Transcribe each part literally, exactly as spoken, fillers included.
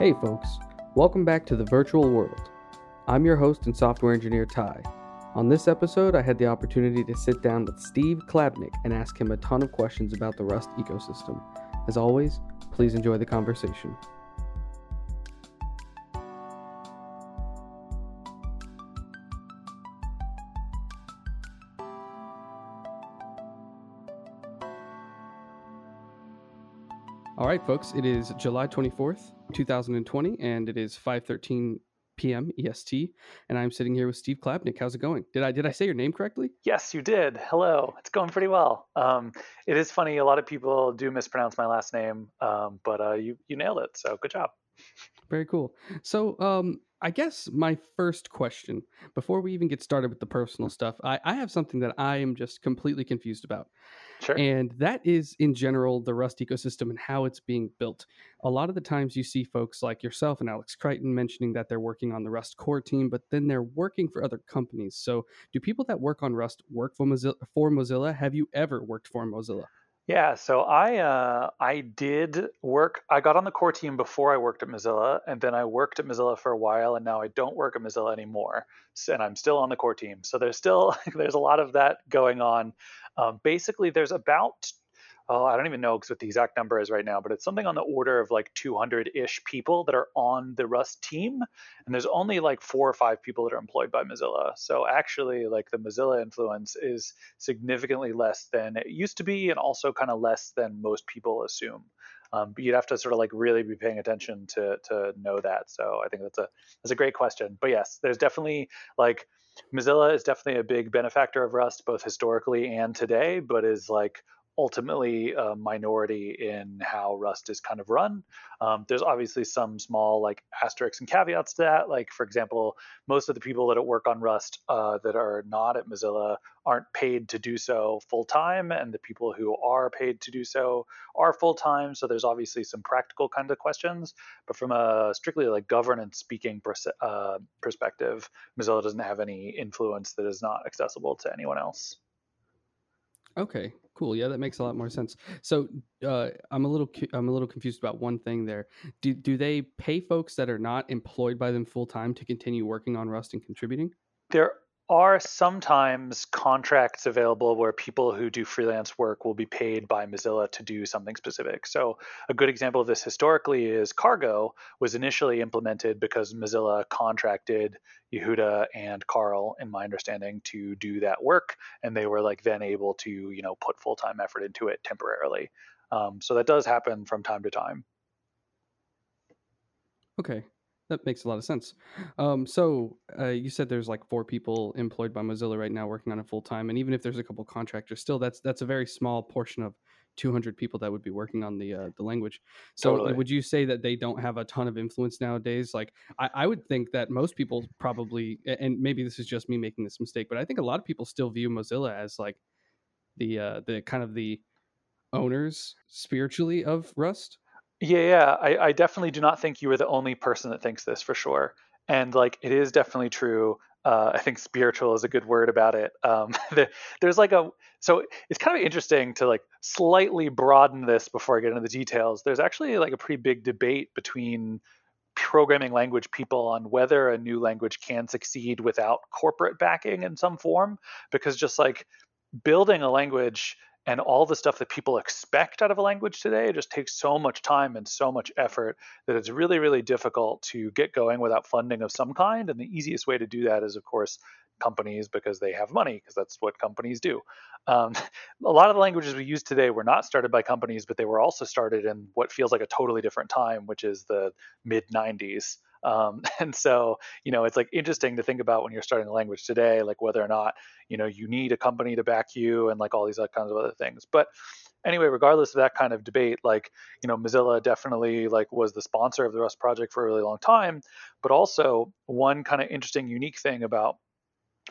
Hey folks, welcome back to the virtual world. I'm your host and software engineer Ty. On this episode, I had the opportunity to sit down with Steve Klabnik and ask him a ton of questions about the Rust ecosystem. As always, please enjoy the conversation. All right, folks, it is July twenty-fourth, two thousand twenty, and it is five thirteen p.m. E S T, and I'm sitting here with Steve Klabnik. How's it going? Did I did I say your name correctly? Yes, you did. Hello. It's going pretty well. Um, it is funny. A lot of people do mispronounce my last name, um, but uh, you, you nailed it. So good job. Very cool. So um, I guess my first question, before we even get started with the personal stuff, I, I have something that I am just completely confused about. Sure. And that is, in general, the Rust ecosystem and how it's being built. A lot of the times you see folks like yourself and Alex Crichton mentioning that they're working on the Rust core team, but then they're working for other companies. So do people that work on Rust work for Mozilla? For Mozilla? Have you ever worked for Mozilla? Yeah, so I uh, I did work. I got on the core team before I worked at Mozilla, and then I worked at Mozilla for a while, and now I don't work at Mozilla anymore, and I'm still on the core team. So there's still there's a lot of that going on. Um, basically, there's about, oh, I don't even know what the exact number is right now, but it's something on the order of like two hundred-ish people that are on the Rust team. And there's only like four or five people that are employed by Mozilla. So actually, like the Mozilla influence is significantly less than it used to be, and also kind of less than most people assume. Um, but you'd have to sort of like really be paying attention to to know that. So I think that's a that's a great question. But yes, there's definitely like Mozilla is definitely a big benefactor of Rust, both historically and today, but is like ultimately a minority in how Rust is kind of run. Um, there's obviously some small like asterisks and caveats to that. Like, for example, most of the people that work on Rust uh, that are not at Mozilla aren't paid to do so full time, and the people who are paid to do so are full time. So there's obviously some practical kind of questions, but from a strictly like governance speaking pers- uh, perspective, Mozilla doesn't have any influence that is not accessible to anyone else. Okay, cool. Yeah, that makes a lot more sense. So uh, I'm a little I'm a little confused about one thing there. Do do they pay folks that are not employed by them full time to continue working on Rust and contributing? There are sometimes contracts available where people who do freelance work will be paid by Mozilla to do something specific. So a good example of this historically is Cargo was initially implemented because Mozilla contracted Yehuda and Carl, in my understanding, to do that work. And they were like then able to, you know, put full-time effort into it temporarily. Um, so that does happen from time to time. Okay. That makes a lot of sense. Um, so uh, you said there's like four people employed by Mozilla right now working on it full time, and even if there's a couple contractors, still that's that's a very small portion of two hundred people that would be working on the uh, the language. So totally. Would you say that they don't have a ton of influence nowadays? Like I, I would think that most people probably, and maybe this is just me making this mistake, but I think a lot of people still view Mozilla as like the uh, the kind of the owners spiritually of Rust. Yeah, yeah. I, I definitely do not think you were the only person that thinks this for sure. And like, it is definitely true. Uh, I think spiritual is a good word about it. Um, there, there's like a, so it's kind of interesting to like slightly broaden this before I get into the details. There's actually like a pretty big debate between programming language people on whether a new language can succeed without corporate backing in some form, because just like building a language and all the stuff that people expect out of a language today just takes so much time and so much effort that it's really, really difficult to get going without funding of some kind. And the easiest way to do that is, of course, companies, because they have money, because that's what companies do. Um, a lot of the languages we use today were not started by companies, but they were also started in what feels like a totally different time, which is the mid nineties. Um, and so, you know, it's like interesting to think about when you're starting a language today, like whether or not, you know, you need a company to back you and like all these other kinds of other things. But anyway, regardless of that kind of debate, like, you know, Mozilla definitely like was the sponsor of the Rust project for a really long time. But also one kind of interesting, unique thing about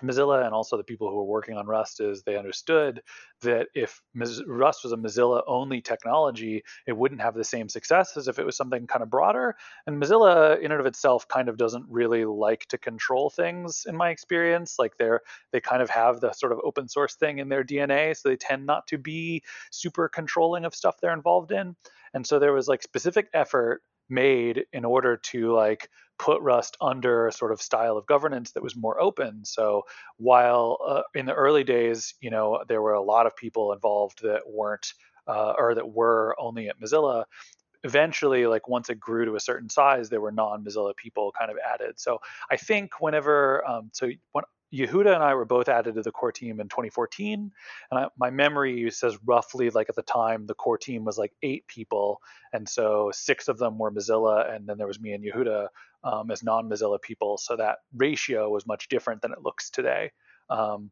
Mozilla and also the people who were working on Rust is they understood that if Rust was a Mozilla-only technology, it wouldn't have the same success as if it was something kind of broader. And Mozilla, in and of itself, kind of doesn't really like to control things, in my experience. Like they're they kind of have the sort of open source thing in their D N A, so they tend not to be super controlling of stuff they're involved in. And so there was like specific effort made in order to like put Rust under a sort of style of governance that was more open. So while uh, in the early days, you know, there were a lot of people involved that weren't uh, or that were only at Mozilla, eventually, like once it grew to a certain size, there were non-Mozilla people kind of added. So I think whenever, um, so when Yehuda and I were both added to the core team in twenty fourteen, and I, my memory says roughly like at the time the core team was like eight people, and so six of them were Mozilla, and then there was me and Yehuda um, as non-Mozilla people. So that ratio was much different than it looks today. Um,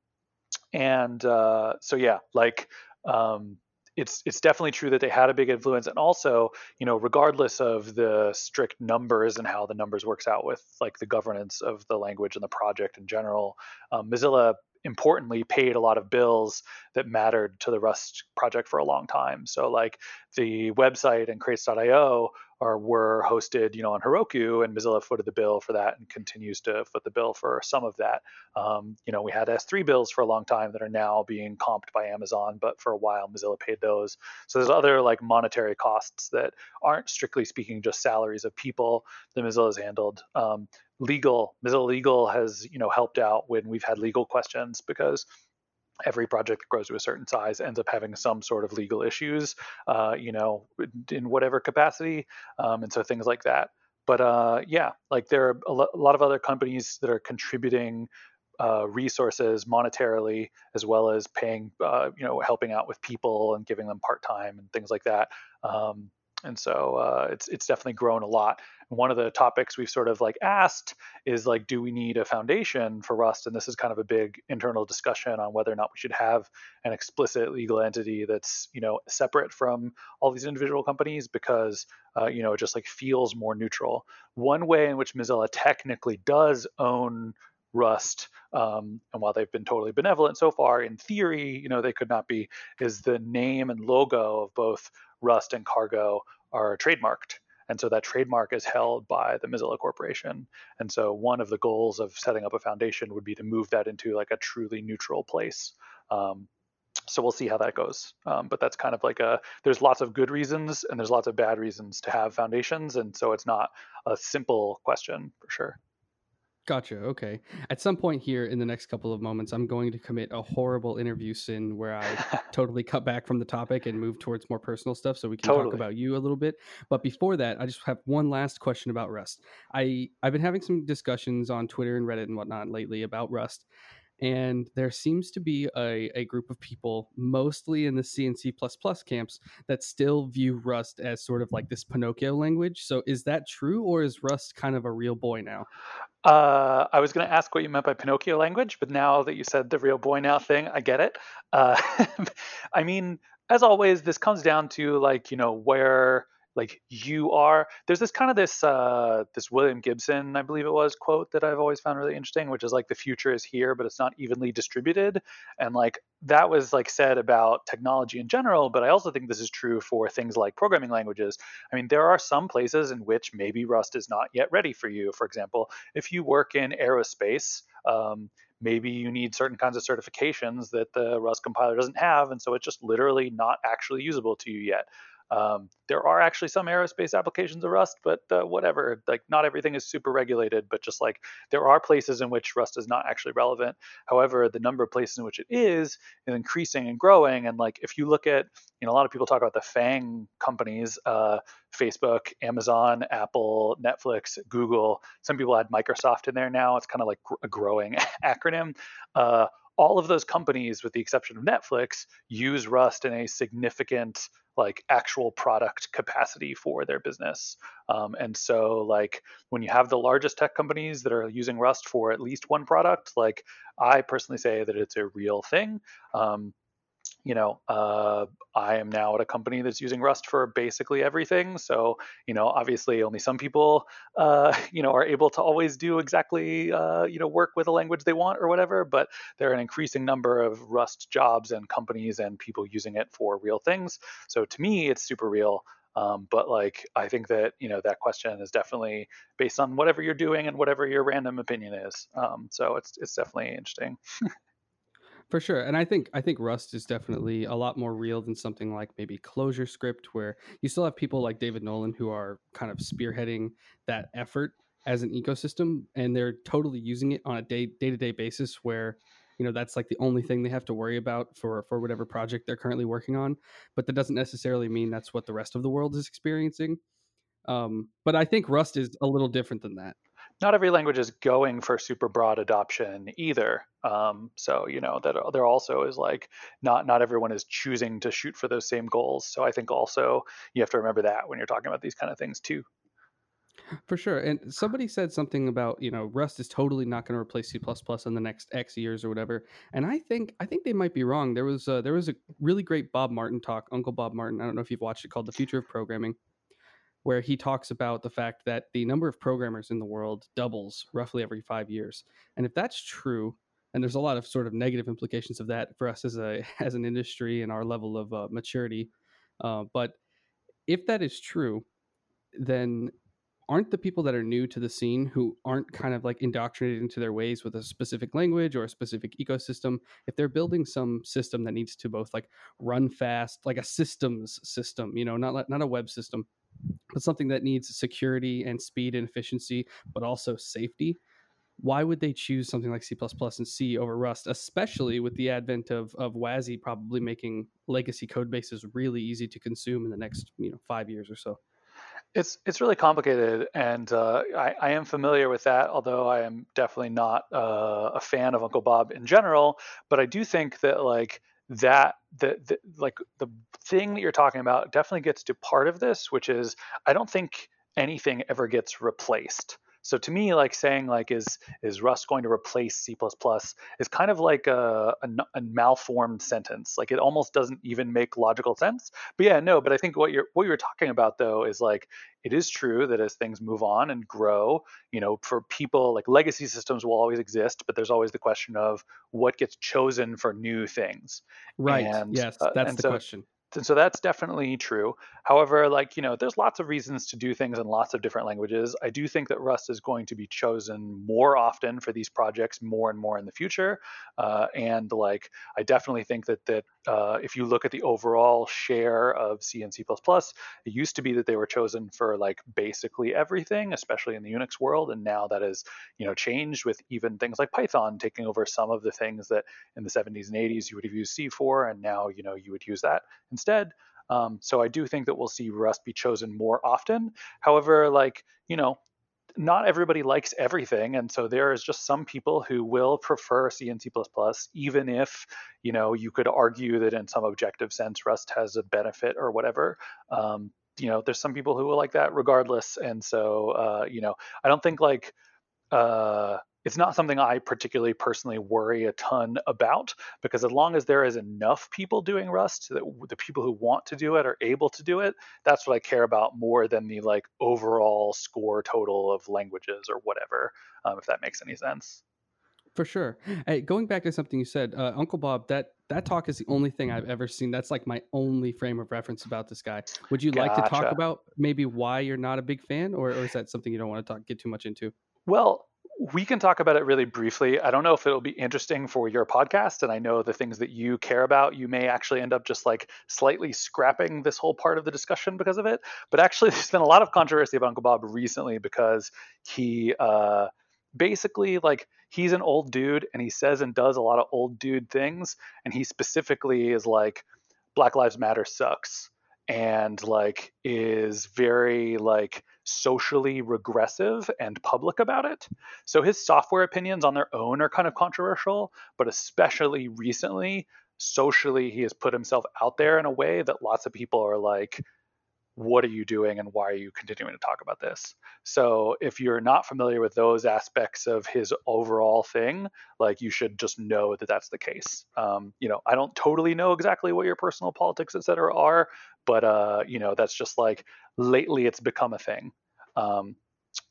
and uh, so yeah, like. Um, It's it's definitely true that they had a big influence, and also, you know, regardless of the strict numbers and how the numbers works out with like the governance of the language and the project in general, um, Mozilla importantly paid a lot of bills that mattered to the Rust project for a long time. So like the website and crates dot i o are were hosted, you know, on Heroku, and Mozilla footed the bill for that and continues to foot the bill for some of that. Um, you know, we had S three bills for a long time that are now being comped by Amazon, but for a while Mozilla paid those. So there's other like monetary costs that aren't strictly speaking just salaries of people that Mozilla's handled. Um, legal, Mozilla Legal has, you know, helped out when we've had legal questions, because every project that grows to a certain size ends up having some sort of legal issues, uh, you know, in whatever capacity. Um, and so things like that. But uh, yeah, like there are a lot of other companies that are contributing uh, resources monetarily, as well as paying, uh, you know, helping out with people and giving them part time and things like that. Um, and so uh, it's it's definitely grown a lot. One of the topics we've sort of like asked is like, do we need a foundation for Rust? And this is kind of a big internal discussion on whether or not we should have an explicit legal entity that's, you know, separate from all these individual companies, because, uh, you know, it just like feels more neutral. One way in which Mozilla technically does own Rust, um, and while they've been totally benevolent so far, in theory, you know, they could not be, is the name and logo of both Rust and Cargo are trademarked. And so that trademark is held by the Mozilla Corporation. And so one of the goals of setting up a foundation would be to move that into like a truly neutral place. Um, so we'll see how that goes. Um, but that's kind of like a, there's lots of good reasons and there's lots of bad reasons to have foundations. And so it's not a simple question for sure. Gotcha. Okay. At some point here in the next couple of moments, I'm going to commit a horrible interview sin where I totally cut back from the topic and move towards more personal stuff so we can totally talk about you a little bit. But before that, I just have one last question about Rust. I, I've been having some discussions on Twitter and Reddit and whatnot lately about Rust. And there seems to be a, a group of people, mostly in the C and C plus plus camps, that still view Rust as sort of like this Pinocchio language. So is that true, or is Rust kind of a real boy now? Uh, I was going to ask what you meant by Pinocchio language, but now that you said the real boy now thing, I get it. Uh, I mean, as always, this comes down to like, you know, where like you are. There's this kind of this uh, this William Gibson, I believe it was, quote that I've always found really interesting, which is like the future is here, but it's not evenly distributed. And like that was like said about technology in general, but I also think this is true for things like programming languages. I mean, there are some places in which maybe Rust is not yet ready for you. For example, if you work in aerospace, um, maybe you need certain kinds of certifications that the Rust compiler doesn't have, and so it's just literally not actually usable to you yet. Um, there are actually some aerospace applications of Rust, but uh, whatever, like not everything is super regulated, but just like there are places in which Rust is not actually relevant. However, the number of places in which it is is increasing and growing. And like, if you look at, you know, a lot of people talk about the FANG companies, uh, Facebook, Amazon, Apple, Netflix, Google, some people add Microsoft in there now. It's kind of like a growing acronym. Uh, all of those companies, with the exception of Netflix, use Rust in a significant like actual product capacity for their business. Um, and so like when you have the largest tech companies that are using Rust for at least one product, like I personally say that it's a real thing. Um, you know, uh, I am now at a company that's using Rust for basically everything. So, you know, obviously only some people, uh, you know, are able to always do exactly, uh, you know, work with a language they want or whatever, but there are an increasing number of Rust jobs and companies and people using it for real things. So to me, it's super real. Um, but like, I think that, you know, that question is definitely based on whatever you're doing and whatever your random opinion is. Um, so it's, it's definitely interesting. For sure. And I think I think Rust is definitely a lot more real than something like maybe Closure Script, where you still have people like David Nolan who are kind of spearheading that effort as an ecosystem, and they're totally using it on a day day-to-day basis where, you know, that's like the only thing they have to worry about for, for whatever project they're currently working on. But that doesn't necessarily mean that's what the rest of the world is experiencing. Um, but I think Rust is a little different than that. Not every language is going for super broad adoption either. Um, so, you know, that there also is like not not everyone is choosing to shoot for those same goals. So I think also you have to remember that when you're talking about these kind of things too. For sure. And somebody said something about, you know, Rust is totally not going to replace C plus plus in the next X years or whatever. And I think I think they might be wrong. There was a, there was a really great Bob Martin talk, Uncle Bob Martin. I don't know if you've watched it, called The Future of Programming, where he talks about the fact that the number of programmers in the world doubles roughly every five years. And if that's true, and there's a lot of sort of negative implications of that for us as a as an industry and our level of uh, maturity. Uh, but if that is true, then aren't the people that are new to the scene, who aren't kind of like indoctrinated into their ways with a specific language or a specific ecosystem, if they're building some system that needs to both like run fast, like a systems system, you know, not not a web system, but something that needs security and speed and efficiency, but also safety, why would they choose something like C plus plus and C over Rust, especially with the advent of of WASI probably making legacy code bases really easy to consume in the next, you know, five years or so? It's it's really complicated, and uh, I, I am familiar with that, although I am definitely not uh, a fan of Uncle Bob in general. But I do think that like that the, the like the thing that you're talking about definitely gets to part of this, which is I don't think anything ever gets replaced. So to me, like saying like is is Rust going to replace C plus plus is kind of like a, a, a malformed sentence. Like it almost doesn't even make logical sense. But yeah, no. But I think what you're what you're talking about though is like it is true that as things move on and grow, you know, for people like legacy systems will always exist, but there's always the question of what gets chosen for new things. Right. And, yes, uh, that's the so, question. And so that's definitely true. However, like, you know, there's lots of reasons to do things in lots of different languages. I do think that Rust is going to be chosen more often for these projects more and more in the future. Uh, and like, I definitely think that that uh, if you look at the overall share of C and C plus plus, it used to be that they were chosen for like basically everything, especially in the Unix world. And now that is, you know, changed with even things like Python taking over some of the things that in the seventies and eighties you would have used C for, and now, you know, you would use that instead. Um, so I do think that we'll see Rust be chosen more often. However, like, you know, not everybody likes everything. And so there is just some people who will prefer C and C plus plus, even if, you know, you could argue that in some objective sense, Rust has a benefit or whatever. Um, you know, there's some people who will like that regardless. And so, uh, you know, I don't think like, uh, it's not something I particularly personally worry a ton about, because as long as there is enough people doing Rust, that the people who want to do it are able to do it, that's what I care about more than the like overall score total of languages or whatever, um, if that makes any sense. For sure. Hey, going back to something you said, uh, Uncle Bob, that that talk is the only thing I've ever seen. That's like my only frame of reference about this guy. Would you gotcha. like to talk about maybe why you're not a big fan, or, or is that something you don't want to talk get too much into? Well, we can talk about it really briefly. I don't know if it'll be interesting for your podcast, and I know the things that you care about, you may actually end up just like slightly scrapping this whole part of the discussion because of it. But actually, there's been a lot of controversy about Uncle Bob recently because he uh, basically like he's an old dude and he says and does a lot of old dude things. And he specifically is like, Black Lives Matter sucks, and like is very like socially regressive and public about it. So his software opinions on their own are kind of controversial, but especially recently, socially, he has put himself out there in a way that lots of people are like, what are you doing and why are you continuing to talk about this? So if you're not familiar with those aspects of his overall thing, like you should just know that that's the case. Um, you know, I don't totally know exactly what your personal politics, et cetera, are, but, uh, you know, that's just like lately it's become a thing. Um,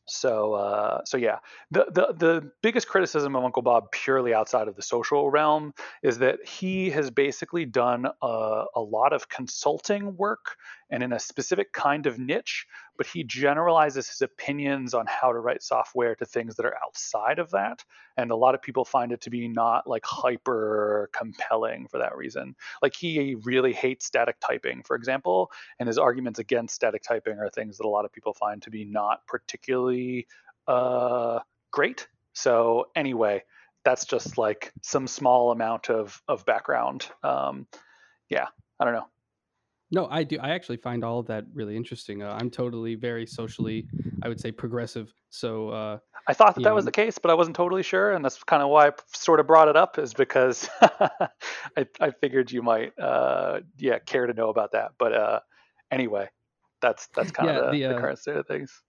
So, uh, so yeah, the, the the biggest criticism of Uncle Bob purely outside of the social realm is that he has basically done a, a lot of consulting work and in a specific kind of niche, but he generalizes his opinions on how to write software to things that are outside of that. And a lot of people find it to be not like hyper compelling for that reason. Like he really hates static typing, for example, and his arguments against static typing are things that a lot of people find to be not particularly uh, great. So anyway, that's just like some small amount of, of background. Um, yeah, I don't know. No, I do. I actually find all of that really interesting. Uh, I'm totally very socially, I would say, progressive. So uh, I thought that that know. was the case, but I wasn't totally sure. And that's kind of why I sort of brought it up, is because I, I figured you might uh, yeah, care to know about that. But uh, anyway, that's that's kind yeah, of the, the, uh, the current state of things.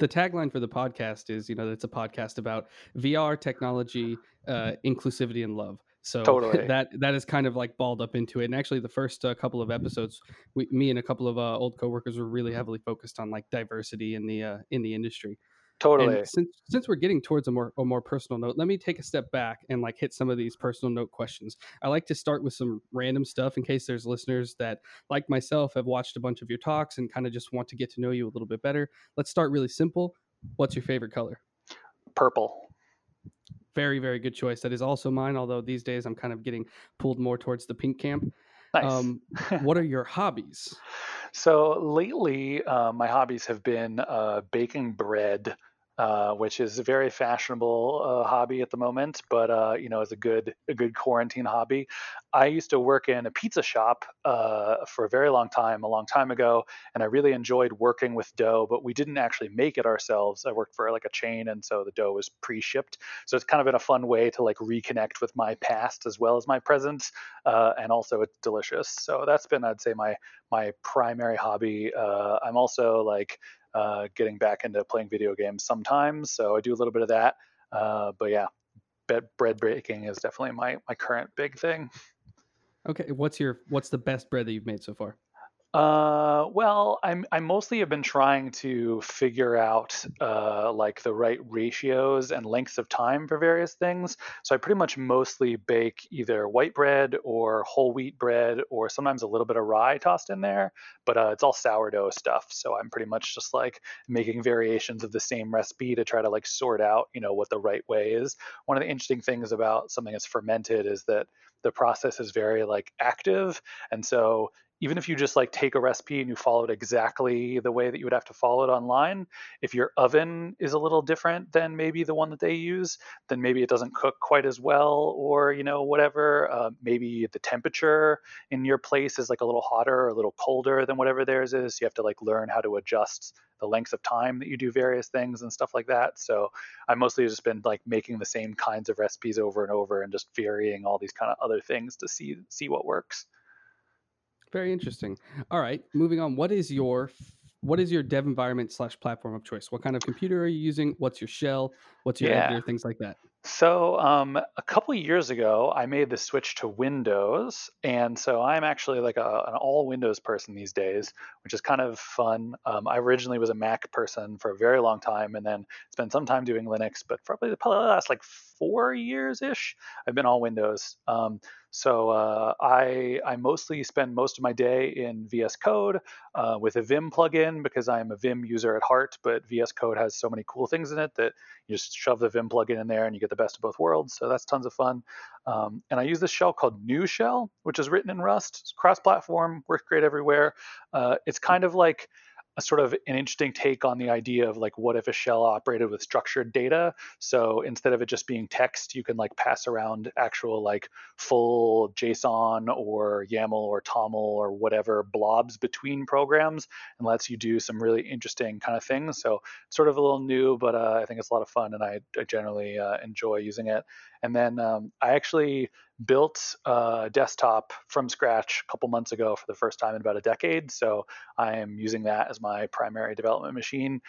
The tagline for the podcast is, you know, it's a podcast about V R, technology, uh, inclusivity, and love. So totally. that that is kind of like balled up into it. And actually, the first uh, couple of episodes, we, me and a couple of uh, old coworkers were really heavily focused on like diversity in the uh, in the industry. Totally. And since since we're getting towards a more a more personal note, let me take a step back and like hit some of these personal note questions. I like to start with some random stuff in case there's listeners that, like myself, have watched a bunch of your talks and kind of just want to get to know you a little bit better. Let's start really simple. What's your favorite color? Purple. Very, very good choice. That is also mine, although these days I'm kind of getting pulled more towards the pink camp. Nice. Um, what are your hobbies? So lately, uh, my hobbies have been uh, baking bread, Uh, which is a very fashionable uh, hobby at the moment, but uh, you know, is a good a good quarantine hobby. I used to work in a pizza shop uh, for a very long time, a long time ago, and I really enjoyed working with dough, but we didn't actually make it ourselves. I worked for like a chain, and so the dough was pre-shipped. So it's kind of been a fun way to like reconnect with my past as well as my present, uh, and also it's delicious. So that's been, I'd say, my my primary hobby. Uh, I'm also like Uh, getting back into playing video games sometimes, so I do a little bit of that. Uh, but yeah, bread baking is definitely my my current big thing. Okay, what's your what's the best bread that you've made so far? Uh, well, I'm I mostly have been trying to figure out uh, like the right ratios and lengths of time for various things. So I pretty much mostly bake either white bread or whole wheat bread, or sometimes a little bit of rye tossed in there. But uh, it's all sourdough stuff. So I'm pretty much just like making variations of the same recipe to try to like sort out, you know, what the right way is. One of the interesting things about something that's fermented is that the process is very like active, and so even if you just like take a recipe and you follow it exactly the way that you would have to follow it online, if your oven is a little different than maybe the one that they use, then maybe it doesn't cook quite as well, or, you know, whatever. Uh, maybe the temperature in your place is like a little hotter or a little colder than whatever theirs is. You have to like learn how to adjust the lengths of time that you do various things and stuff like that. So I mostly just been like making the same kinds of recipes over and over and just varying all these kind of other things to see see what works. Very interesting. All right, moving on. What is your what is your dev environment slash platform of choice? What kind of computer are you using? What's your shell? What's your yeah. editor? Things like that. So um, a couple of years ago, I made the switch to Windows. And so I'm actually like a, an all Windows person these days, which is kind of fun. Um, I originally was a Mac person for a very long time, and then spent some time doing Linux, but probably the last like four years-ish, I've been all Windows. Um, so uh, I, I mostly spend most of my day in V S Code uh, with a Vim plugin, because I'm a Vim user at heart, but V S Code has so many cool things in it that you just shove the Vim plugin in there and you get the best of both worlds. So that's tons of fun. Um, and I use this shell called New Shell, which is written in Rust. It's cross-platform, works great everywhere. Uh, it's kind of like a sort of an interesting take on the idea of like, what if a shell operated with structured data? So instead of it just being text, you can like pass around actual like full JSON or YAML or TOML or whatever blobs between programs, and lets you do some really interesting kind of things. So it's sort of a little new, but uh, I think it's a lot of fun, and I, I generally uh, enjoy using it. And then um, I actually built a desktop from scratch a couple months ago for the first time in about a decade. So I am using that as my primary development machine.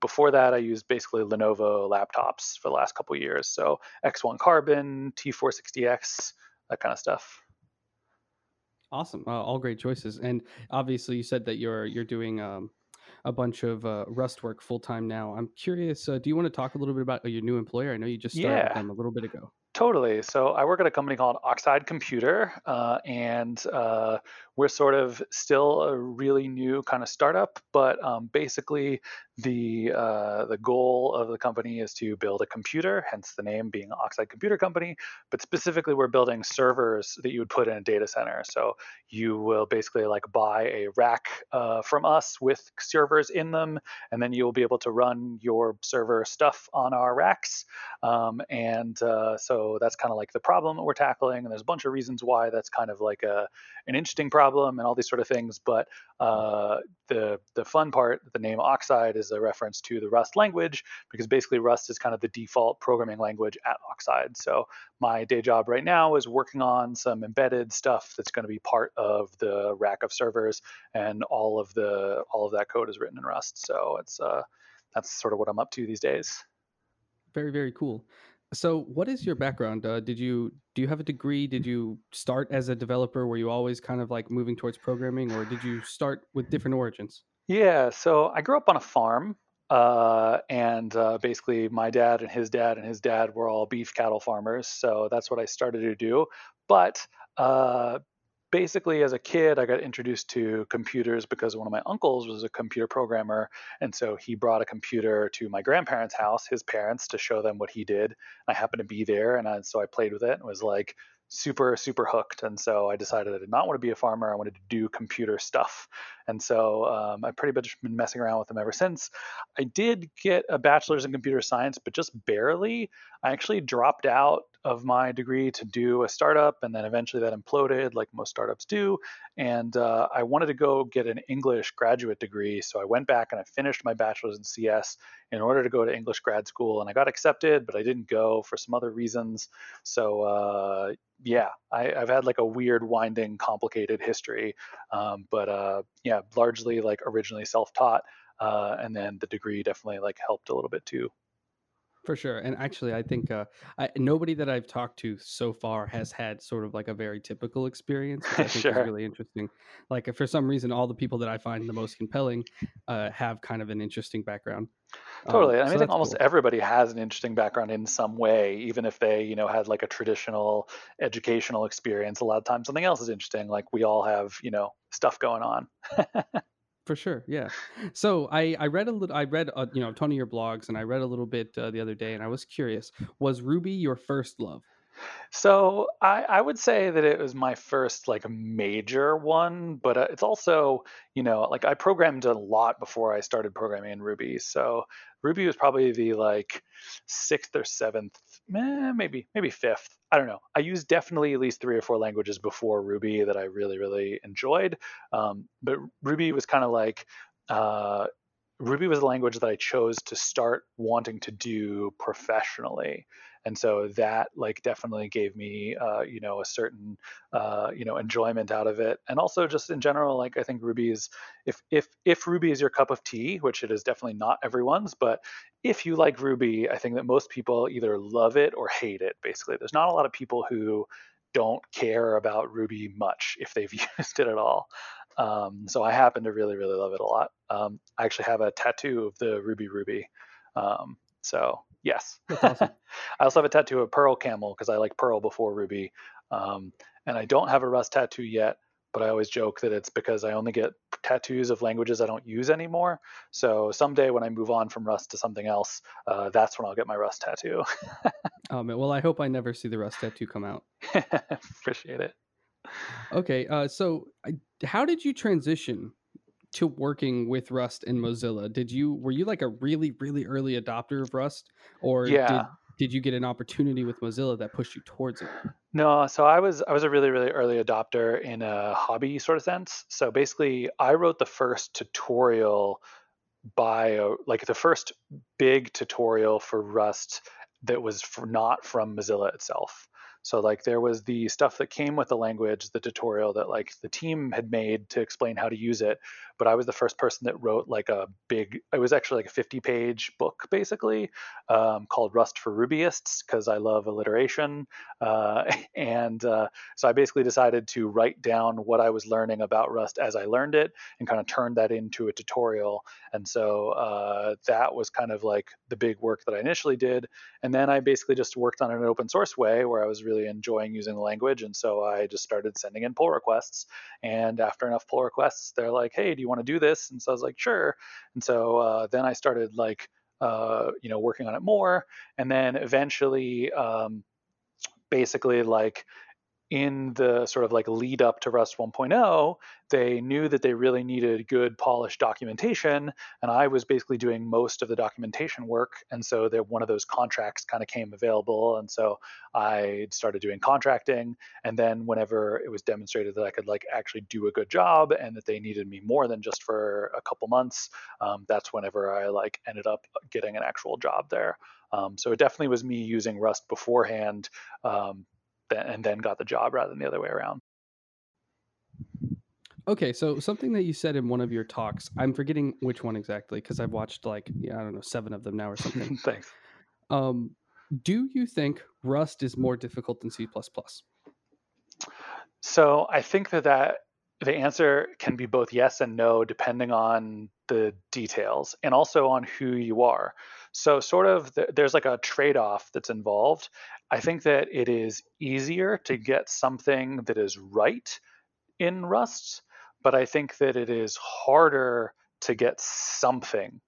Before that, I used basically Lenovo laptops for the last couple of years. So X one Carbon, T four sixty X, that kind of stuff. Awesome. Uh, all great choices. And obviously you said that you're you're doing um, a bunch of uh, Rust work full-time now. I'm curious, uh, do you want to talk a little bit about your new employer? I know you just started yeah. with them a little bit ago. Totally. So I work at a company called Oxide Computer, uh, and uh, we're sort of still a really new kind of startup. But um, basically, the uh, the goal of the company is to build a computer, hence the name being Oxide Computer Company. But specifically, we're building servers that you would put in a data center. So you will basically like buy a rack uh, from us with servers in them, and then you will be able to run your server stuff on our racks. Um, and uh, so So that's kind of like the problem that we're tackling, and there's a bunch of reasons why that's kind of like a an interesting problem and all these sort of things. But uh, the the fun part, the name Oxide is a reference to the Rust language, because basically Rust is kind of the default programming language at Oxide. So my day job right now is working on some embedded stuff that's going to be part of the rack of servers, and all of the all of that code is written in Rust. So it's uh, that's sort of what I'm up to these days. Very, very cool. So what is your background? Uh, did you do you have a degree? Did you start as a developer? Were you always kind of like moving towards programming, or did you start with different origins? Yeah, so I grew up on a farm. Uh, and uh, basically my dad and his dad and his dad were all beef cattle farmers. So that's what I started to do. But uh, basically, as a kid, I got introduced to computers because one of my uncles was a computer programmer. And so he brought a computer to my grandparents' house, his parents, to show them what he did. I happened to be there. And I, so I played with it and was like super, super hooked. And so I decided I did not want to be a farmer. I wanted to do computer stuff. And so um, I've pretty much been messing around with them ever since. I did get a bachelor's in computer science, but just barely. I actually dropped out of my degree to do a startup, and then eventually that imploded like most startups do. And uh, I wanted to go get an English graduate degree. So I went back and I finished my bachelor's in C S in order to go to English grad school. And I got accepted, but I didn't go for some other reasons. So uh, yeah, I, I've had like a weird, winding, complicated history. Um, but uh, yeah, largely like originally self-taught. Uh, and then the degree definitely like helped a little bit too. For sure. And actually, I think uh, I, nobody that I've talked to so far has had sort of like a very typical experience, which I think sure. is really interesting. Like, if for some reason, all the people that I find the most compelling uh, have kind of an interesting background. Totally. Um, I mean, so I think almost cool. everybody has an interesting background in some way, even if they, you know, had like a traditional educational experience. A lot of times something else is interesting. Like we all have, you know, stuff going on. For sure. Yeah. So I, I read a little, I read, uh, you know, a ton of your blogs, and I read a little bit uh, the other day, and I was curious, was Ruby your first love? So I, I would say that it was my first like major one, but uh, it's also, you know, like I programmed a lot before I started programming in Ruby. So Ruby was probably the like sixth or seventh, eh, maybe, maybe fifth. I don't know. I used definitely at least three or four languages before Ruby that I really, really enjoyed. Um, but Ruby was kind of like, uh, Ruby was the language that I chose to start wanting to do professionally. And so that like definitely gave me, uh, you know, a certain, uh, you know, enjoyment out of it. And also just in general, like I think Ruby is, if, if, if Ruby is your cup of tea, which it is definitely not everyone's, but if you like Ruby, I think that most people either love it or hate it. Basically, there's not a lot of people who don't care about Ruby much if they've used it at all. Um, so I happen to really, really love it a lot. Um, I actually have a tattoo of the Ruby Ruby. Um, so Yes. That's awesome. I also have a tattoo of Pearl Camel because I like Pearl before Ruby. Um, and I don't have a Rust tattoo yet, but I always joke that it's because I only get tattoos of languages I don't use anymore. So someday when I move on from Rust to something else, uh, that's when I'll get my Rust tattoo. um, well, I hope I never see the Rust tattoo come out. Appreciate it. Okay. Uh, so how did you transition to working with Rust and Mozilla? Did you, were you like a really, really early adopter of Rust, or yeah. did, did you get an opportunity with Mozilla that pushed you towards it? No, so I was I was a really, really early adopter in a hobby sort of sense. So basically I wrote the first tutorial by a, like the first big tutorial for Rust that was for, not from Mozilla itself. So like there was the stuff that came with the language, the tutorial that like the team had made to explain how to use it. But I was the first person that wrote like a big, it was actually like a fifty page book basically um, called Rust for Rubyists, because I love alliteration. Uh, and uh, so I basically decided to write down what I was learning about Rust as I learned it and kind of turned that into a tutorial. And so uh, that was kind of like the big work that I initially did. And then I basically just worked on an open source way where I was really enjoying using the language. And so I just started sending in pull requests. And after enough pull requests, they're like, hey, do you want to do this? And so I was like, sure. And so uh, then I started like, uh, you know, working on it more. And then eventually, um, basically like, in the sort of like lead up to Rust one point oh, they knew that they really needed good polished documentation. And I was basically doing most of the documentation work. And so that one of those contracts kind of came available. And so I started doing contracting. And then whenever it was demonstrated that I could like actually do a good job and that they needed me more than just for a couple months, um, that's whenever I like ended up getting an actual job there. Um, so it definitely was me using Rust beforehand, um, and then got the job rather than the other way around. Okay, so something that you said in one of your talks, I'm forgetting which one exactly, because I've watched like, yeah, I don't know, seven of them now or something. Thanks. Um, do you think Rust is more difficult than C plus plus? So I think that, that the answer can be both yes and no, depending on the details and also on who you are. So sort of the, there's like a trade-off that's involved. I think that it is easier to get something that is right in Rust, but I think that it is harder to get something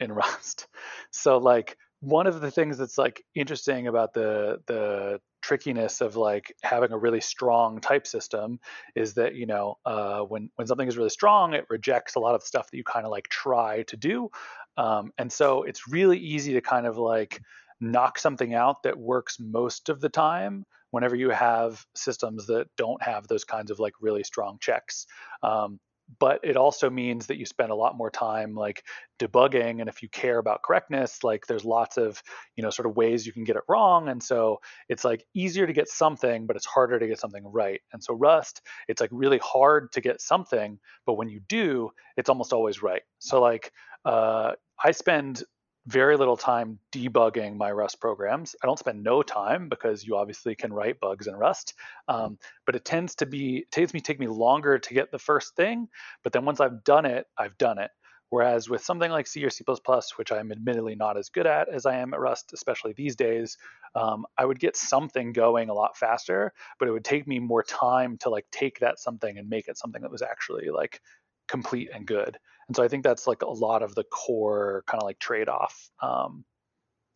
in Rust. So like one of the things that's like interesting about the the trickiness of like having a really strong type system is that, you know, uh, when, when something is really strong, it rejects a lot of stuff that you kind of like try to do. Um, and so it's really easy to kind of like knock something out that works most of the time whenever you have systems that don't have those kinds of like really strong checks. Um, but it also means that you spend a lot more time like debugging. And if you care about correctness, like there's lots of, you know, sort of ways you can get it wrong. And so it's like easier to get something, but it's harder to get something right. And so Rust, it's like really hard to get something, but when you do, it's almost always right. So like, uh, I spend very little time debugging my Rust programs. I don't spend no time because you obviously can write bugs in Rust, um, but it tends to be, it takes me, take me longer to get the first thing. But then once I've done it, I've done it. Whereas with something like C or C plus plus, which I'm admittedly not as good at as I am at Rust, especially these days, um, I would get something going a lot faster, but it would take me more time to like take that something and make it something that was actually like complete and good. And so I think that's like a lot of the core kind of like trade-off. Um,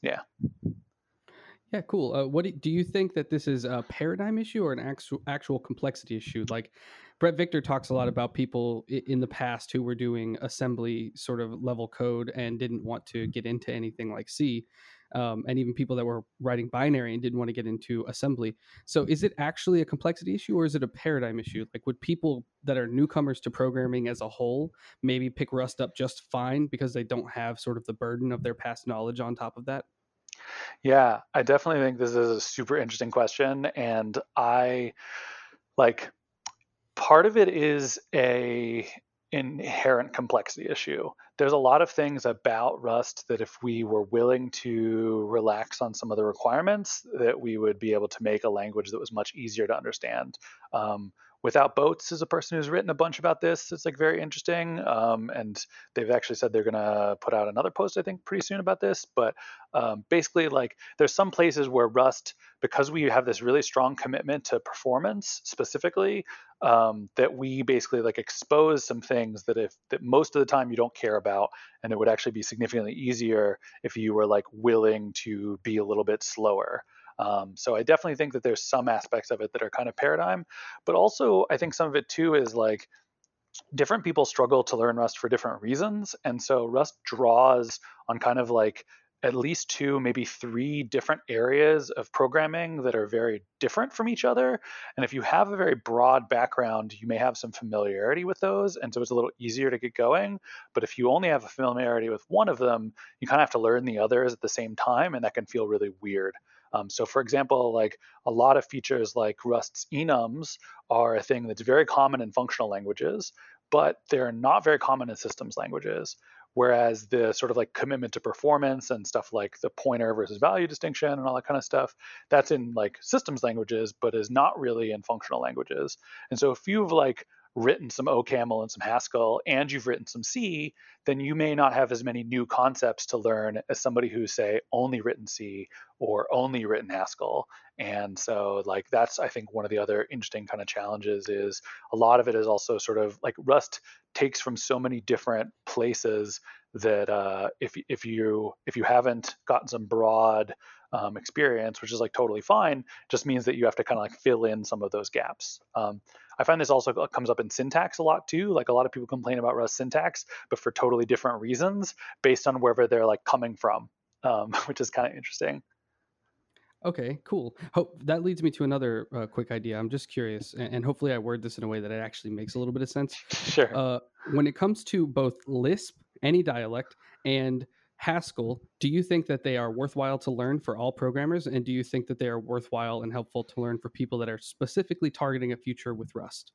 yeah. Yeah, cool. Uh, what do, do you think that this is a paradigm issue or an actual, actual complexity issue? Like Brett Victor talks a lot about people in the past who were doing assembly sort of level code and didn't want to get into anything like C. Um, and even people that were writing binary and didn't want to get into assembly. So is it actually a complexity issue or is it a paradigm issue? Like would people that are newcomers to programming as a whole maybe pick Rust up just fine because they don't have sort of the burden of their past knowledge on top of that? Yeah, I definitely think this is a super interesting question. And I like part of it is a inherent complexity issue. There's a lot of things about Rust that if we were willing to relax on some of the requirements, that we would be able to make a language that was much easier to understand. Um, Without Boats is a person who's written a bunch about this. It's like very interesting. Um, and they've actually said they're going to put out another post, I think, pretty soon about this. But um, basically, like there's some places where Rust, because we have this really strong commitment to performance specifically, um, that we basically like expose some things that if that most of the time you don't care about, and it would actually be significantly easier if you were like willing to be a little bit slower. Um, so I definitely think that there's some aspects of it that are kind of paradigm, but also I think some of it too is like different people struggle to learn Rust for different reasons. And so Rust draws on kind of like at least two, maybe three different areas of programming that are very different from each other. And if you have a very broad background, you may have some familiarity with those. And so it's a little easier to get going. But if you only have a familiarity with one of them, you kind of have to learn the others at the same time. And that can feel really weird. Um, so for example, like a lot of features like Rust's enums are a thing that's very common in functional languages, but they're not very common in systems languages. Whereas the sort of like commitment to performance and stuff like the pointer versus value distinction and all that kind of stuff, that's in like systems languages, but is not really in functional languages. And so if you've like written some O C A M L and some Haskell and you've written some C, then you may not have as many new concepts to learn as somebody who's, say, only written C or only written Haskell. And so like that's, I think, one of the other interesting kind of challenges is a lot of it is also sort of like Rust takes from so many different places that uh, if, if you if you haven't gotten some broad um, experience, which is like totally fine, just means that you have to kind of like fill in some of those gaps. Um, I find this also comes up in syntax a lot too. Like a lot of people complain about Rust syntax, but for totally different reasons based on wherever they're like coming from, um, which is kind of interesting. Okay, cool. Hope that leads me to another uh, quick idea. I'm just curious, and, and hopefully I word this in a way that it actually makes a little bit of sense. Sure. Uh, when it comes to both Lisp, any dialect, and Haskell, do you think that they are worthwhile to learn for all programmers? And do you think that they are worthwhile and helpful to learn for people that are specifically targeting a future with Rust?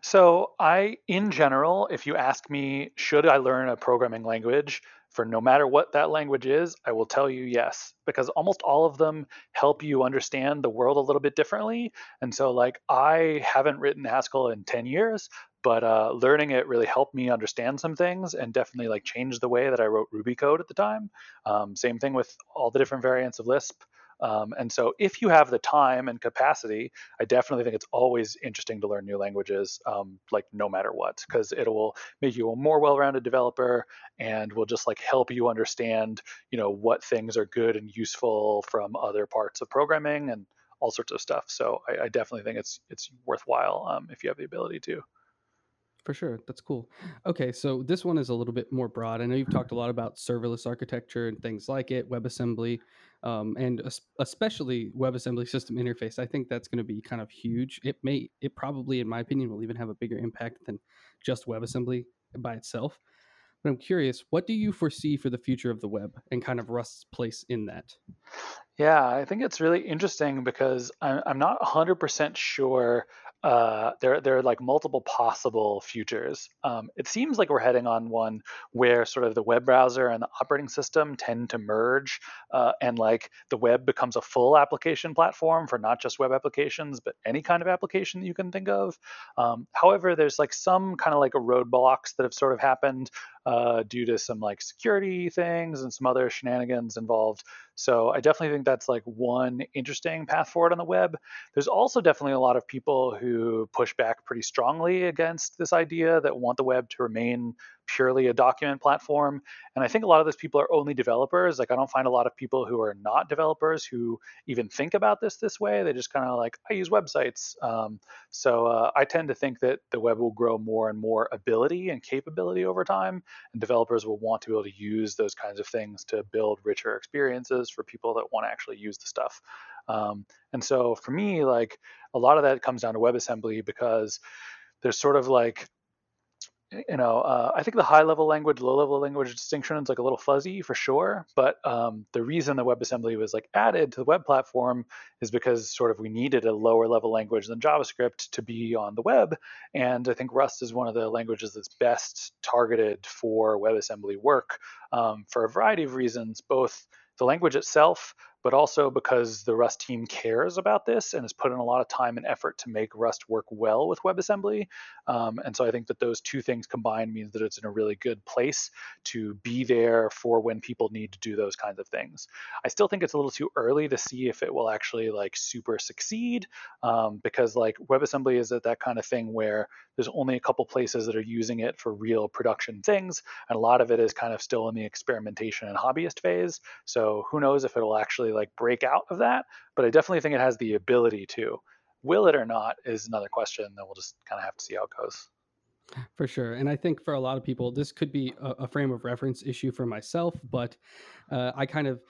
So I, in general, if you ask me, should I learn a programming language for no matter what that language is, I will tell you yes, because almost all of them help you understand the world a little bit differently. And so like I haven't written Haskell in ten years, but uh, learning it really helped me understand some things and definitely like changed the way that I wrote Ruby code at the time. Um, same thing with all the different variants of Lisp. Um, and so if you have the time and capacity, I definitely think it's always interesting to learn new languages, um, like no matter what, because it will make you a more well-rounded developer and will just like help you understand, you know, what things are good and useful from other parts of programming and all sorts of stuff. So I, I definitely think it's it's worthwhile um, if you have the ability to. For sure. That's cool. Okay. So this one is a little bit more broad. I know you've talked a lot about serverless architecture and things like it, WebAssembly, um, and especially WebAssembly system interface. I think that's going to be kind of huge. It may, it probably, in my opinion, will even have a bigger impact than just WebAssembly by itself. But I'm curious, what do you foresee for the future of the web and kind of Rust's place in that? Yeah, I think it's really interesting because I'm, I'm not one hundred percent sure. Uh, there, there are like multiple possible futures. Um, it seems like we're heading on one where sort of the web browser and the operating system tend to merge, uh, and like the web becomes a full application platform for not just web applications, but any kind of application that you can think of. Um, however, there's like some kind of like roadblocks that have sort of happened uh, due to some like security things and some other shenanigans involved. So I definitely think that's like one interesting path forward on the web. There's also definitely a lot of people who push back pretty strongly against this idea that want the web to remain purely a document platform. And I think a lot of those people are only developers. Like I don't find a lot of people who are not developers who even think about this this way. They just kind of like, I use websites. Um, so uh, I tend to think that the web will grow more and more ability and capability over time. And developers will want to be able to use those kinds of things to build richer experiences for people that want to actually use the stuff. Um, and so for me, like a lot of that comes down to WebAssembly because there's sort of like, you know, uh, I think the high-level language, low-level language distinction is like a little fuzzy for sure. But um, the reason that WebAssembly was like added to the web platform is because sort of we needed a lower-level language than JavaScript to be on the web. And I think Rust is one of the languages that's best targeted for WebAssembly work um, for a variety of reasons, both the language itself, but also because the Rust team cares about this and has put in a lot of time and effort to make Rust work well with WebAssembly. Um, and so I think that those two things combined means that it's in a really good place to be there for when people need to do those kinds of things. I still think it's a little too early to see if it will actually like super succeed um, because like WebAssembly is at that kind of thing where there's only a couple places that are using it for real production things. And a lot of it is kind of still in the experimentation and hobbyist phase. So who knows if it'll actually like break out of that, but I definitely think it has the ability to. Will it or not is another question that we'll just kind of have to see how it goes. For sure. And I think for a lot of people, this could be a, a frame of reference issue for myself, but uh, I kind of,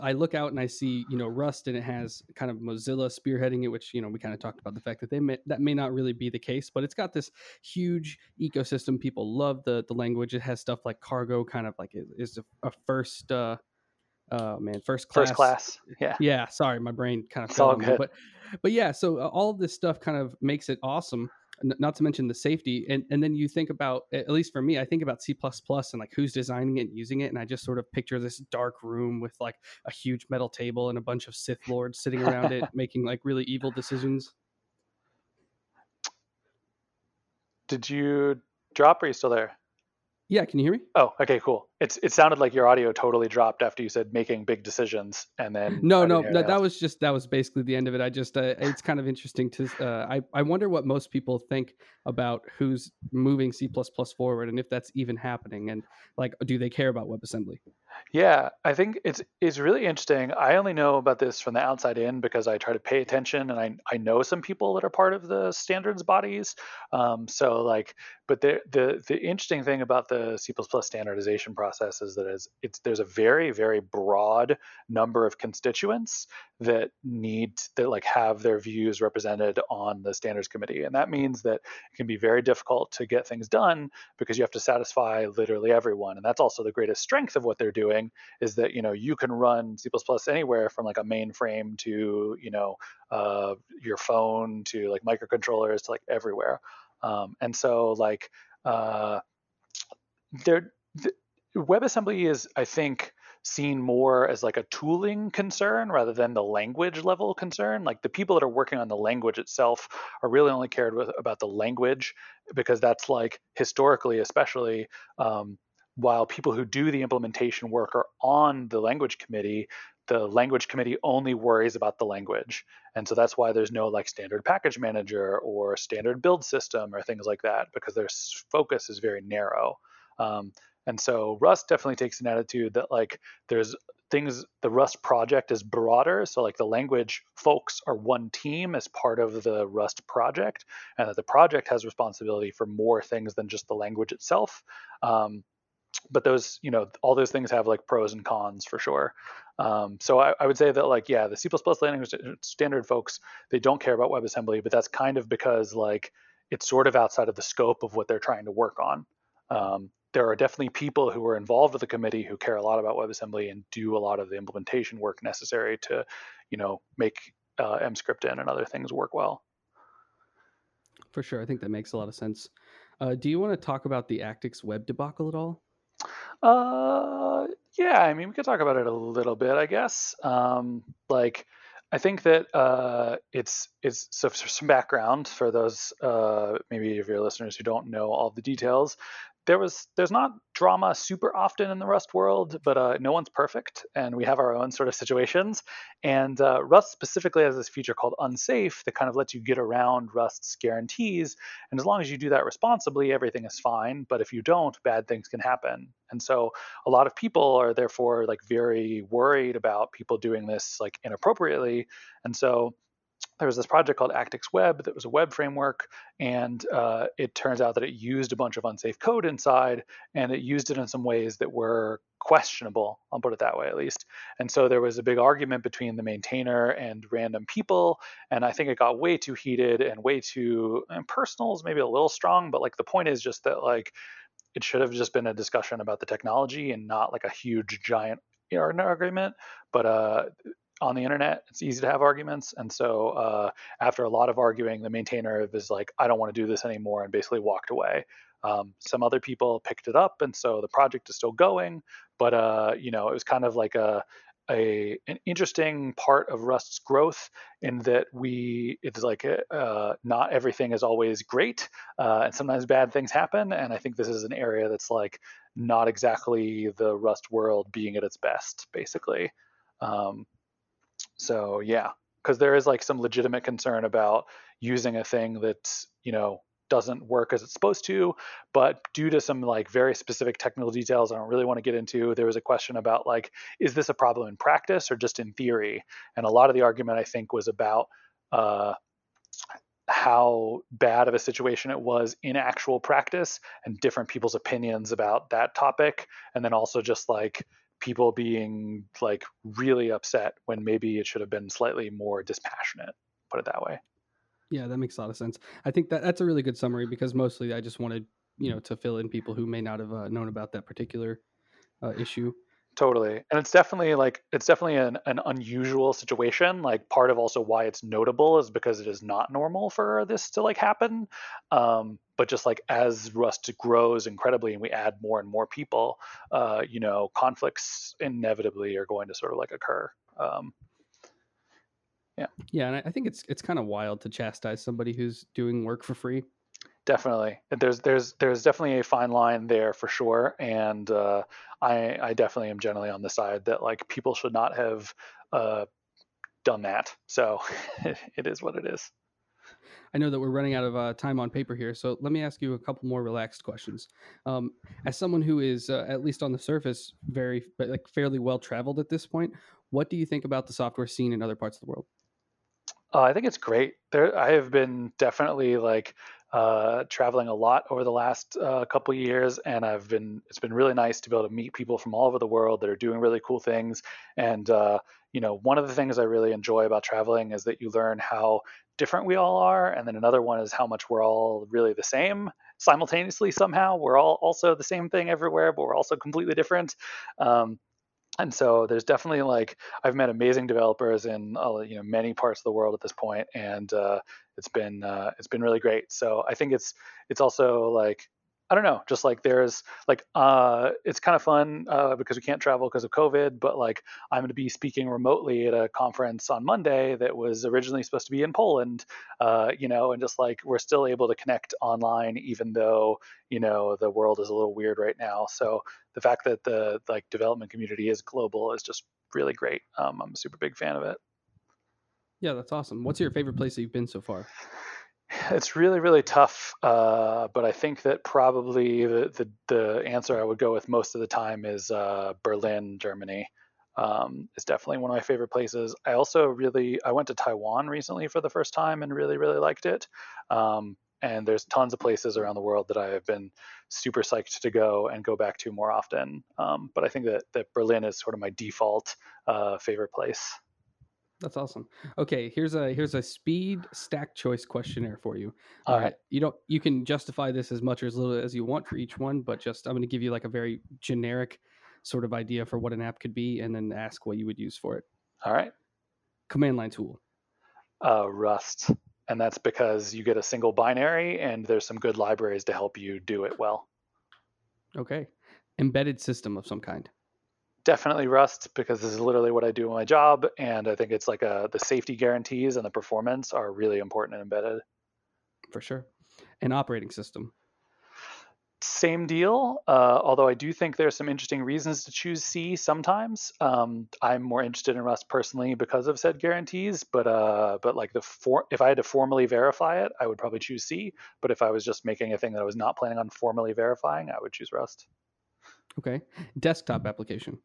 I look out and I see, you know, Rust and it has kind of Mozilla spearheading it, which, you know, we kind of talked about the fact that they may, that may not really be the case, but it's got this huge ecosystem. People love the the language. It has stuff like Cargo, kind of like it is a, a first, uh, oh man, first class. First class. Yeah. Yeah. Sorry, my brain kind of. It's all good. But, but yeah, so all of this stuff kind of makes it awesome. Not to mention the safety. And and then you think about, at least for me, I think about C plus plus and like who's designing it and using it. And I just sort of picture this dark room with like a huge metal table and a bunch of Sith Lords sitting around it, making like really evil decisions. Did you drop or are you still there? Yeah. Can you hear me? Oh, okay, cool. It's, it sounded like your audio totally dropped after you said making big decisions and then. No, no, that, that was just, that was basically the end of it. I just, uh, it's kind of interesting to, uh, I, I wonder what most people think about who's moving C plus plus forward and if that's even happening and like, do they care about WebAssembly? Yeah, I think it's, it's really interesting. I only know about this from the outside in because I try to pay attention and I, I know some people that are part of the standards bodies. Um, so like, but the, the, the interesting thing about the C plus plus standardization process is that is it's there's a very very broad number of constituents that need that like have their views represented on the standards committee, and that means that it can be very difficult to get things done because you have to satisfy literally everyone. And that's also the greatest strength of what they're doing, is that you know you can run C plus plus anywhere from like a mainframe to you know uh, your phone to like microcontrollers to like everywhere, um, and so like uh, there. Th- WebAssembly is, I think, seen more as like a tooling concern rather than the language level concern. Like the people that are working on the language itself are really only cared with, about the language, because that's like historically, especially, um, while people who do the implementation work are on the language committee, the language committee only worries about the language. And so that's why there's no like standard package manager or standard build system or things like that, because their focus is very narrow. Um, And so Rust definitely takes an attitude that like there's things, the Rust project is broader. So like the language folks are one team as part of the Rust project, and that the project has responsibility for more things than just the language itself. Um, but those, you know, all those things have like pros and cons for sure. Um, so I, I would say that like, yeah, the C plus plus language standard folks, they don't care about WebAssembly, but that's kind of because like it's sort of outside of the scope of what they're trying to work on. Um, There are definitely people who are involved with the committee who care a lot about WebAssembly and do a lot of the implementation work necessary to, you know, make uh, mscripten and other things work well. For sure. I think that makes a lot of sense. Uh, do you want to talk about the Actix Web debacle at all? Uh, yeah, I mean, we could talk about it a little bit, I guess. Um, like, I think that uh, it's it's so for some background for those uh, maybe of your listeners who don't know all the details. There was there's not drama super often in the Rust world, but uh, no one's perfect, and we have our own sort of situations. And uh, Rust specifically has this feature called Unsafe that kind of lets you get around Rust's guarantees. And as long as you do that responsibly, everything is fine. But if you don't, bad things can happen. And so a lot of people are therefore like very worried about people doing this like inappropriately. And so there was this project called Actix Web that was a web framework, and uh, it turns out that it used a bunch of unsafe code inside, and it used it in some ways that were questionable, I'll put it that way at least. And so there was a big argument between the maintainer and random people, and I think it got way too heated and way too, and personal is maybe a little strong, but like the point is just that like it should have just been a discussion about the technology and not like a huge giant argument, but uh. On the internet, it's easy to have arguments. And so uh, after a lot of arguing, the maintainer was like, I don't want to do this anymore, and basically walked away. Um, some other people picked it up, and so the project is still going. But, uh, you know, it was kind of like a, a an interesting part of Rust's growth in that we, it's like uh, not everything is always great, uh, and sometimes bad things happen. And I think this is an area that's like not exactly the Rust world being at its best, basically. Um, So yeah, because there is like some legitimate concern about using a thing that, you know, doesn't work as it's supposed to, but due to some like very specific technical details I don't really want to get into, there was a question about like, is this a problem in practice or just in theory? And a lot of the argument I think was about uh, how bad of a situation it was in actual practice and different people's opinions about that topic. And then also just like, people being like really upset when maybe it should have been slightly more dispassionate, put it that way. Yeah, that makes a lot of sense. I think that that's a really good summary, because mostly I just wanted, you know, to fill in people who may not have uh, known about that particular uh, issue. Totally. And it's definitely like, it's definitely an, an unusual situation. Like part of also why it's notable is because it is not normal for this to like happen. Um, but just like as Rust grows incredibly and we add more and more people, uh, you know, conflicts inevitably are going to sort of like occur. Um, yeah. Yeah. And I think it's, it's kind of wild to chastise somebody who's doing work for free. Definitely. There's there's there's definitely a fine line there for sure. And uh, I, I definitely am generally on the side that like people should not have uh, done that. So it is what it is. I know that we're running out of uh, time on paper here. So let me ask you a couple more relaxed questions. Um, as someone who is, uh, at least on the surface, very like fairly well-traveled at this point, what do you think about the software scene in other parts of the world? Uh, I think it's great. There, I have been definitely like uh, traveling a lot over the last uh, couple years, and I've been. It's been really nice to be able to meet people from all over the world that are doing really cool things. And uh, you know, one of the things I really enjoy about traveling is that you learn how different we all are, and then another one is how much we're all really the same simultaneously. Somehow, we're all also the same thing everywhere, but we're also completely different. Um, And so there's definitely like I've met amazing developers in you know many parts of the world at this point, and uh, it's been uh, it's been really great. So I think it's it's also like I don't know, just like there's like uh, it's kind of fun uh, because we can't travel because of COVID. But like I'm going to be speaking remotely at a conference on Monday that was originally supposed to be in Poland, uh, you know, and just like we're still able to connect online even though you know the world is a little weird right now. So the fact that the like development community is global is just really great. Um, I'm a super big fan of it. Yeah, that's awesome. What's your favorite place that you've been so far? It's really, really tough. Uh, but I think that probably the, the, the answer I would go with most of the time is uh, Berlin, Germany. Um, it's definitely one of my favorite places. I also really, I went to Taiwan recently for the first time and really, really liked it. Um, And there's tons of places around the world that I have been super psyched to go and go back to more often. Um, but I think that, that Berlin is sort of my default uh, favorite place. That's awesome. Okay, here's a here's a speed stack choice questionnaire for you. All uh, right. You don't you can justify this as much or as little as you want for each one, but just I'm going to give you like a very generic sort of idea for what an app could be, and then ask what you would use for it. All right. Command line tool. Uh, Rust. And that's because you get a single binary and there's some good libraries to help you do it well. Okay. Embedded system of some kind. Definitely Rust, because this is literally what I do in my job. And I think it's like a, the safety guarantees and the performance are really important in embedded. For sure. An operating system. Same deal, uh, although I do think there's some interesting reasons to choose C sometimes. Um, I'm more interested in Rust personally because of said guarantees, but uh, but like the for- if I had to formally verify it, I would probably choose C. But if I was just making a thing that I was not planning on formally verifying, I would choose Rust. Okay. Desktop application.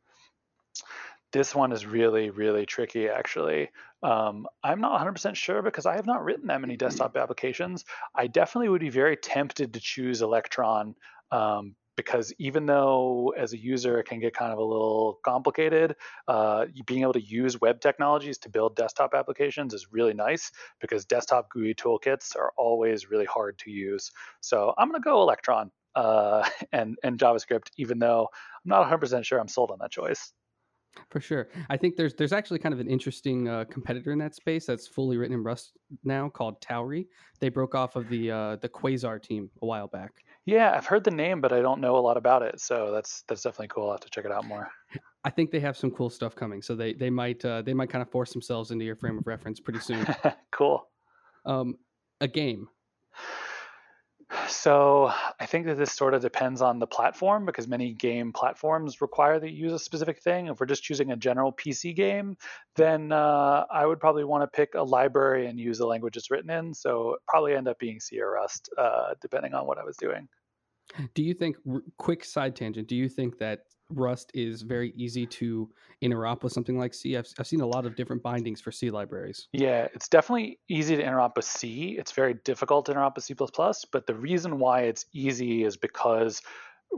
This one is really, really tricky, actually. Um, I'm not one hundred percent sure because I have not written that many desktop applications. I definitely would be very tempted to choose Electron um, because even though as a user it can get kind of a little complicated, uh, being able to use web technologies to build desktop applications is really nice because desktop G U I toolkits are always really hard to use. So I'm going to go Electron uh, and, and JavaScript, even though I'm not one hundred percent sure I'm sold on that choice. For sure. I think there's there's actually kind of an interesting uh, competitor in that space that's fully written in Rust now called Tauri. They broke off of the uh, the Quasar team a while back. Yeah, I've heard the name, but I don't know a lot about it. So that's that's definitely cool. I'll have to check it out more. I think they have some cool stuff coming. So they they might uh, they might kind of force themselves into your frame of reference pretty soon. Cool. Um, a game. So I think that this sort of depends on the platform because many game platforms require that you use a specific thing. If we're just choosing a general P C game, then uh, I would probably want to pick a library and use the language it's written in. So probably end up being C or Rust, uh, depending on what I was doing. Do you think, quick side tangent, do you think that Rust is very easy to interop with something like C? I've, I've seen a lot of different bindings for C libraries. Yeah, it's definitely easy to interop with C. It's very difficult to interop with C++, but the reason why it's easy is because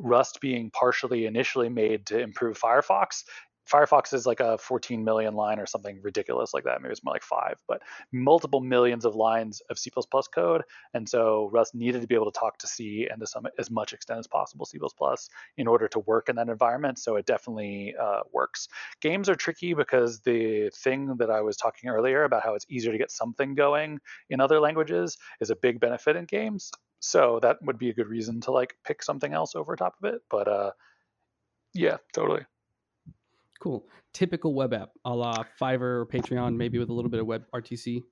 Rust being partially initially made to improve Firefox Firefox is like a fourteen million line or something ridiculous like that. Maybe it's more like five, but multiple millions of lines of C plus plus code. And so Rust needed to be able to talk to C and to some as much extent as possible C plus plus in order to work in that environment. So it definitely uh, works. Games are tricky because the thing that I was talking earlier about how it's easier to get something going in other languages is a big benefit in games. So that would be a good reason to like pick something else over top of it. But uh, yeah, totally. Cool. Typical web app, a la Fiverr or Patreon, maybe with a little bit of web R T C.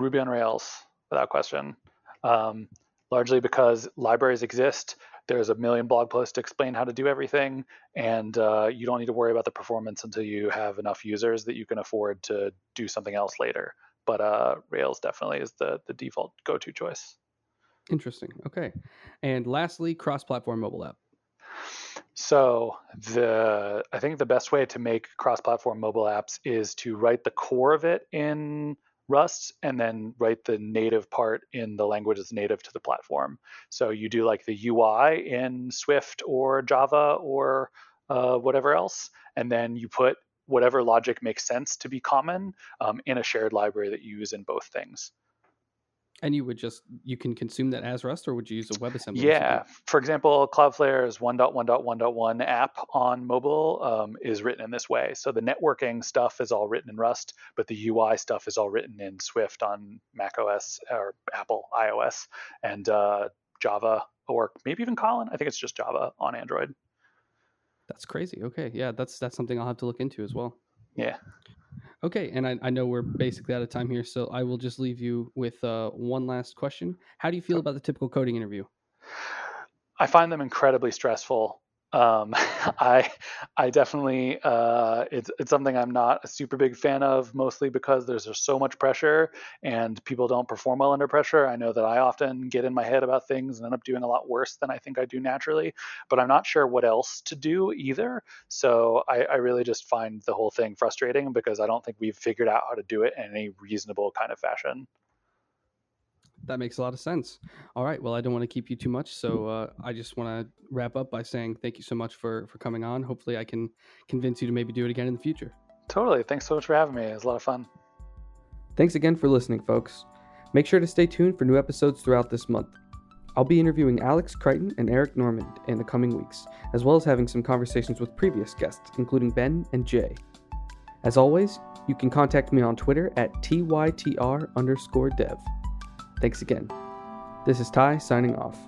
Ruby on Rails, without question. Um, largely because libraries exist. There's a million blog posts to explain how to do everything. And uh, you don't need to worry about the performance until you have enough users that you can afford to do something else later. But uh, Rails definitely is the, the default go-to choice. Interesting. Okay. And lastly, cross-platform mobile app. So the I think the best way to make cross-platform mobile apps is to write the core of it in Rust and then write the native part in the language that's native to the platform. So you do like the U I in Swift or Java or uh, whatever else, and then you put whatever logic makes sense to be common um, in a shared library that you use in both things. And you would just, you can consume that as Rust, or would you use a WebAssembly? Yeah. For example, Cloudflare's one dot one dot one dot one app on mobile um, is written in this way. So the networking stuff is all written in Rust, but the U I stuff is all written in Swift on macOS or Apple iOS and uh, Java, or maybe even Kotlin. I think it's just Java on Android. That's crazy. Okay. Yeah, that's that's something I'll have to look into as well. Yeah. Okay, and I, I know we're basically out of time here, so I will just leave you with uh, one last question. How do you feel about the typical coding interview? I find them incredibly stressful. Um, I I definitely, uh, it's, it's something I'm not a super big fan of, mostly because there's, there's so much pressure and people don't perform well under pressure. I know that I often get in my head about things and end up doing a lot worse than I think I do naturally, but I'm not sure what else to do either. So I, I really just find the whole thing frustrating because I don't think we've figured out how to do it in any reasonable kind of fashion. That makes a lot of sense. All right. Well, I don't want to keep you too much. So uh, I just want to wrap up by saying thank you so much for, for coming on. Hopefully I can convince you to maybe do it again in the future. Totally. Thanks so much for having me. It was a lot of fun. Thanks again for listening, folks. Make sure to stay tuned for new episodes throughout this month. I'll be interviewing Alex Crichton and Eric Normand in the coming weeks, as well as having some conversations with previous guests, including Ben and Jay. As always, you can contact me on Twitter at T Y T R underscore dev. Thanks again. This is Ty signing off.